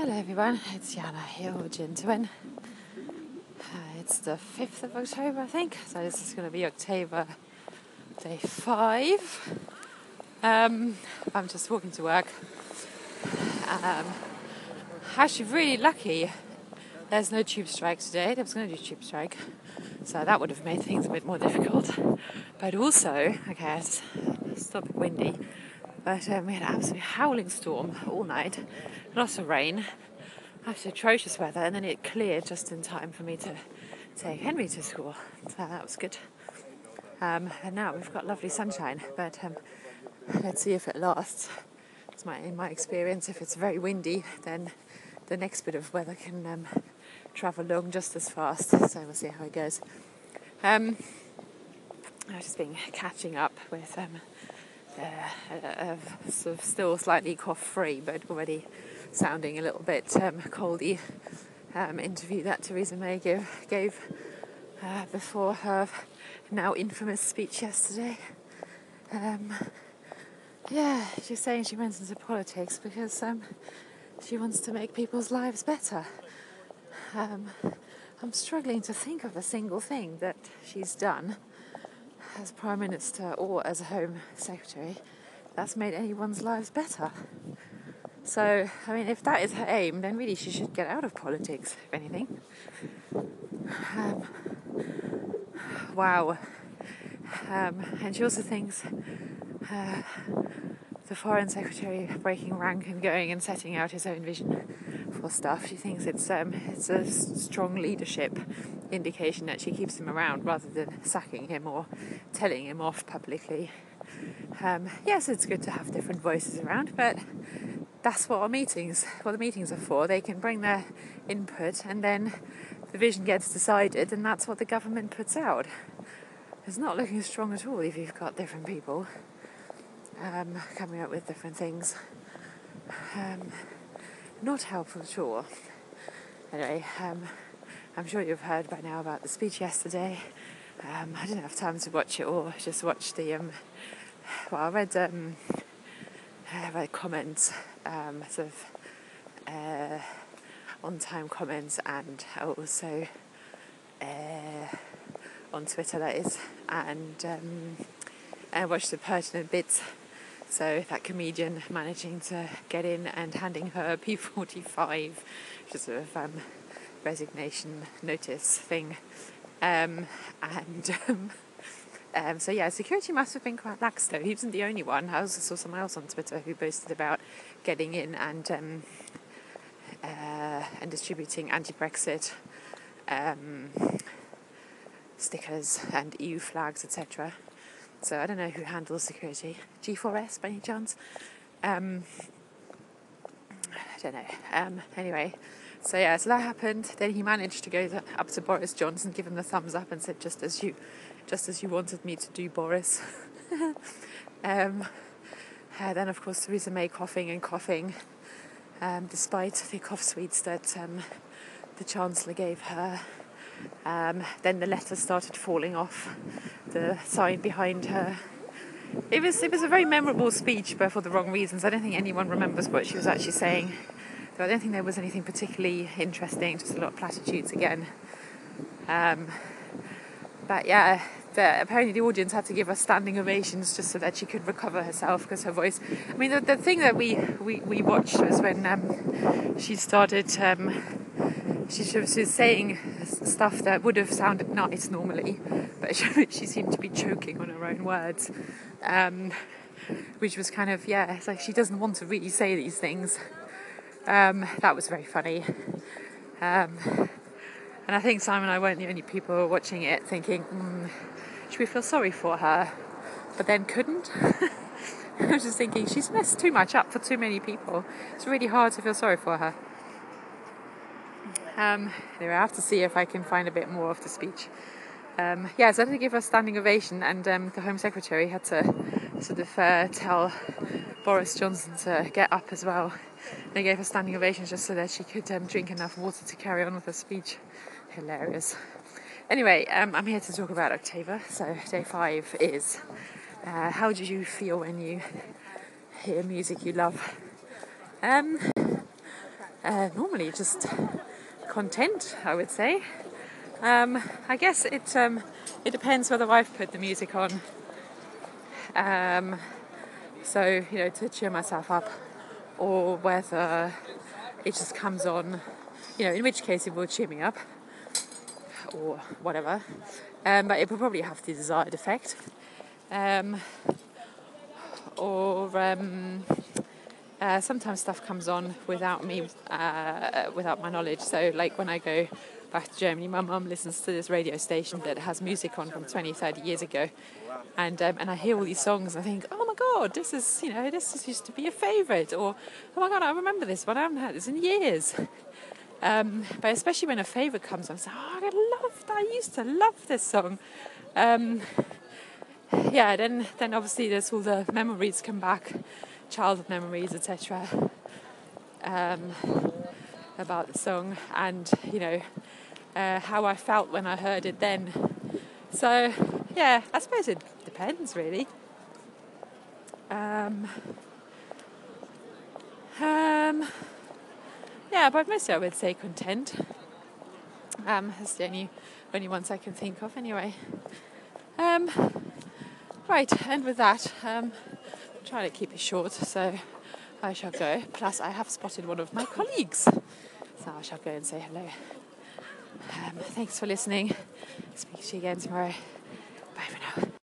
Hello everyone, it's Jana Hill, gentlemen. It's the 5th of October, I think, so this is going to be October day 5. I'm just walking to work. Actually really lucky there's no tube strike today. There was going to do tube strike, so that would have made things a bit more difficult. But also, okay, it's still a bit windy, but we had an absolute howling storm all night, lots of rain, absolutely atrocious weather, and then it cleared just in time for me to take Henry to school, so that was good. And now we've got lovely sunshine, but let's see if it lasts. It's in my experience, if it's very windy, then the next bit of weather can travel along just as fast, so we'll see how it goes. I've just been catching up with sort of still slightly cough-free, but already sounding a little bit coldy interview that Theresa May gave before her now infamous speech yesterday. Yeah, she's saying she went into politics because she wants to make people's lives better. I'm struggling to think of a single thing that she's done as Prime Minister or as Home Secretary that's made anyone's lives better. So, I mean, if that is her aim, then really she should get out of politics, if anything. Wow. And she also thinks the Foreign Secretary breaking rank and going and setting out his own vision for stuff, she thinks it's a strong leadership indication that she keeps him around rather than sacking him or telling him off publicly. Yes, it's good to have different voices around, but that's what the meetings are for. They can bring their input and then the vision gets decided, and that's what the government puts out. It's not looking strong at all if you've got different people coming up with different things. Not helpful at all. Anyway, I'm sure you've heard by now about the speech yesterday. I didn't have time to watch it all. I just watched the I read comments, sort of on-time comments, and also on Twitter, that is, and I watched the pertinent bits. So that comedian managing to get in and handing her a P45, which is sort of resignation notice thing, so yeah, security must have been quite lax though. He wasn't the only one. I also saw someone else on Twitter who boasted about getting in and distributing anti-Brexit stickers and EU flags, etc. So I don't know who handles security. G4S by any chance? I don't know. Anyway, so yeah, so that happened. Then he managed to go up to Boris Johnson, give him the thumbs up, and said, "Just as you wanted me to do, Boris." Then of course Theresa May coughing, despite the cough sweets that the Chancellor gave her. Then the letters started falling off the sign behind her. It was a very memorable speech, but for the wrong reasons. I don't think anyone remembers what she was actually saying. So I don't think there was anything particularly interesting, just a lot of platitudes again. But yeah, apparently the audience had to give her standing ovations just so that she could recover herself, because her voice... I mean, the thing that we watched was when she started... She was saying stuff that would have sounded nice normally, but she seemed to be choking on her own words, which was kind of, yeah, it's like she doesn't want to really say these things. That was very funny. And I think Simon and I weren't the only people watching it thinking, should we feel sorry for her? But then couldn't. I was just thinking, she's messed too much up for too many people. It's really hard to feel sorry for her. Anyway, I have to see if I can find a bit more of the speech. Yeah, so I had to give her a standing ovation, and the Home Secretary had to sort of tell Boris Johnson to get up as well. They gave her standing ovations just so that she could drink enough water to carry on with her speech. Hilarious. Anyway, I'm here to talk about October. So day 5 is how do you feel when you hear music you love? normally just content, I would say. I guess it depends whether I've put the music on. So, you know, to cheer myself up, or whether it just comes on, you know, in which case it will cheer me up, or whatever. But it will probably have the desired effect. Sometimes stuff comes on without me, without my knowledge. So, like when I go back to Germany, my mum listens to this radio station that has music on from 20, 30 years ago, and I hear all these songs. And I think, oh my god, this is, you know, this used to be a favourite, or oh my god, I remember this one. I haven't heard this in years. But especially when a favourite comes on, I say, oh, I love that. I used to love this song. Yeah, then obviously there's all the memories come back. Childhood memories, etc., about the song, and you know, how I felt when I heard it then. So yeah, I suppose it depends really. Yeah, but mostly I would say content. That's the only ones I can think of anyway. Right, and with that, try to keep it short, so I shall go. Plus, I have spotted one of my colleagues, so I shall go and say hello. Thanks for listening. Speak to you again tomorrow.